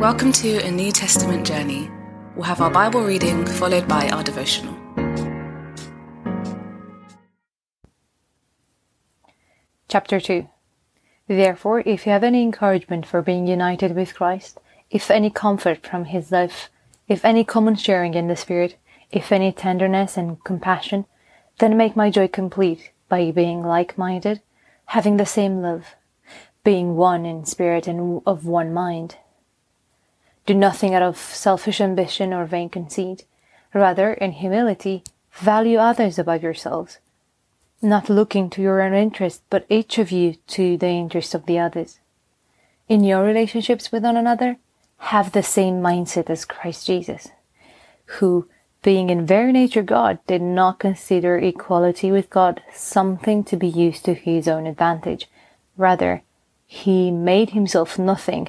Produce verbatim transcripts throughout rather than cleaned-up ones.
Welcome to A New Testament Journey. We'll have our Bible reading followed by our devotional. Chapter two. Therefore, if you have any encouragement for being united with Christ, if any comfort from his love, if any common sharing in the Spirit, if any tenderness and compassion, then make my joy complete by being like-minded, having the same love, being one in spirit and of one mind. Do nothing out of selfish ambition or vain conceit. Rather, in humility, value others above yourselves, not looking to your own interest, but each of you to the interest of the others. In your relationships with one another, have the same mindset as Christ Jesus, who, being in very nature God, did not consider equality with God something to be used to his own advantage. Rather, he made himself nothing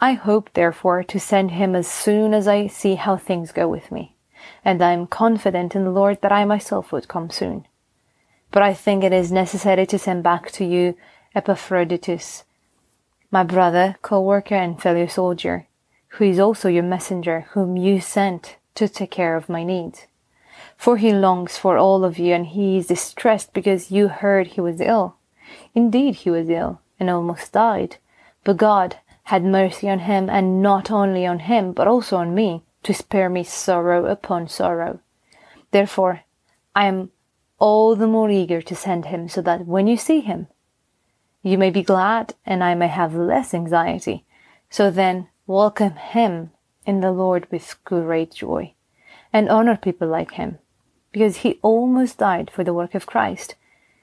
I hope, therefore, to send him as soon as I see how things go with me, and I am confident in the Lord that I myself would come soon. But I think it is necessary to send back to you Epaphroditus, my brother, co-worker and fellow soldier, who is also your messenger, whom you sent to take care of my needs. For he longs for all of you, and he is distressed because you heard he was ill. Indeed, he was ill and almost died, but God had mercy on him, and not only on him, but also on me, to spare me sorrow upon sorrow. Therefore, I am all the more eager to send him, so that when you see him, you may be glad, and I may have less anxiety. So then, welcome him in the Lord with great joy, and honor people like him, because he almost died for the work of Christ.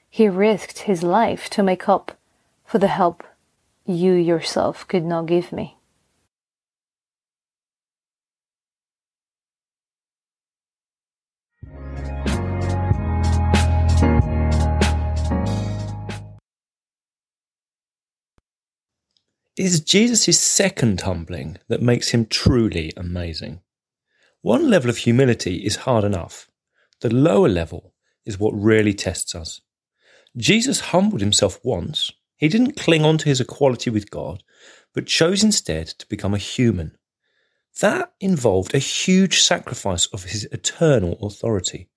He risked his life to make up for the help you yourself could not give me. It is Jesus' second humbling that makes him truly amazing. One level of humility is hard enough. The lower level is what really tests us. Jesus humbled himself once. He didn't cling on to his equality with God, but chose instead to become a human. That involved a huge sacrifice of his eternal authority.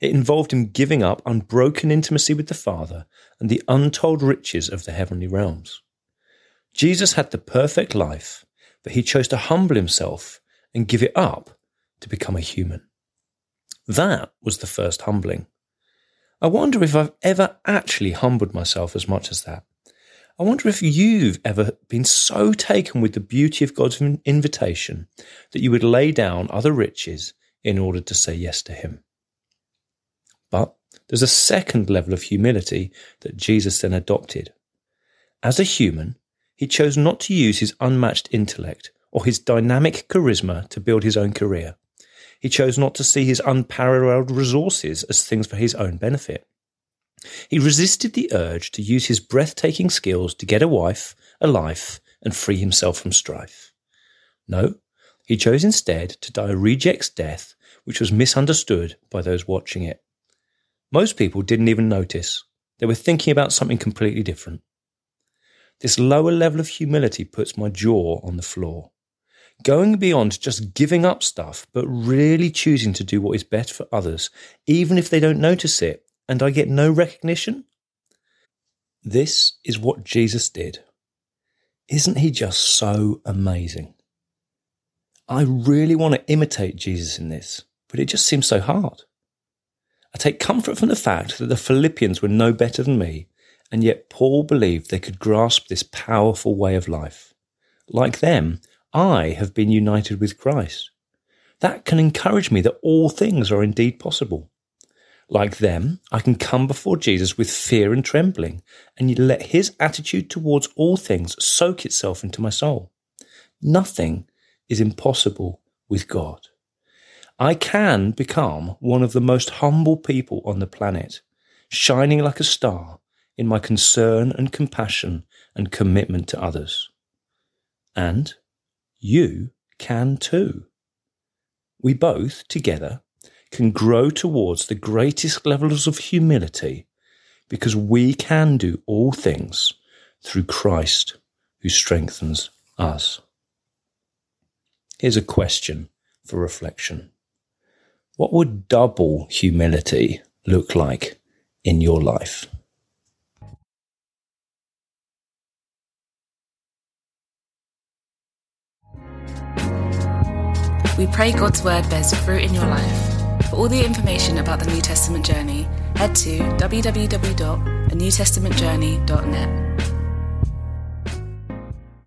It involved him giving up unbroken intimacy with the Father and the untold riches of the heavenly realms. Jesus had the perfect life, but he chose to humble himself and give it up to become a human. That was the first humbling. I wonder if I've ever actually humbled myself as much as that. I wonder if you've ever been so taken with the beauty of God's invitation that you would lay down other riches in order to say yes to him. There's a second level of humility that Jesus then adopted. As a human, he chose not to use his unmatched intellect or his dynamic charisma to build his own career. He chose not to see his unparalleled resources as things for his own benefit. He resisted the urge to use his breathtaking skills to get a wife, a life, and free himself from strife. No, he chose instead to die a reject's death, which was misunderstood by those watching it. Most people didn't even notice. They were thinking about something completely different. This lower level of humility puts my jaw on the floor. Going beyond just giving up stuff, but really choosing to do what is best for others, even if they don't notice it, and I get no recognition? This is what Jesus did. Isn't he just so amazing? I really want to imitate Jesus in this, but it just seems so hard. I take comfort from the fact that the Philippians were no better than me, and yet Paul believed they could grasp this powerful way of life. Like them, I have been united with Christ. That can encourage me that all things are indeed possible. Like them, I can come before Jesus with fear and trembling, and let his attitude towards all things soak itself into my soul. Nothing is impossible with God. I can become one of the most humble people on the planet, shining like a star in my concern and compassion and commitment to others. And you can too. We both, together, can grow towards the greatest levels of humility because we can do all things through Christ who strengthens us. Here's a question for reflection. What would double humility look like in your life? We pray God's word bears fruit in your life. For all the information about the New Testament Journey, head to w w w dot a new testament journey dot net.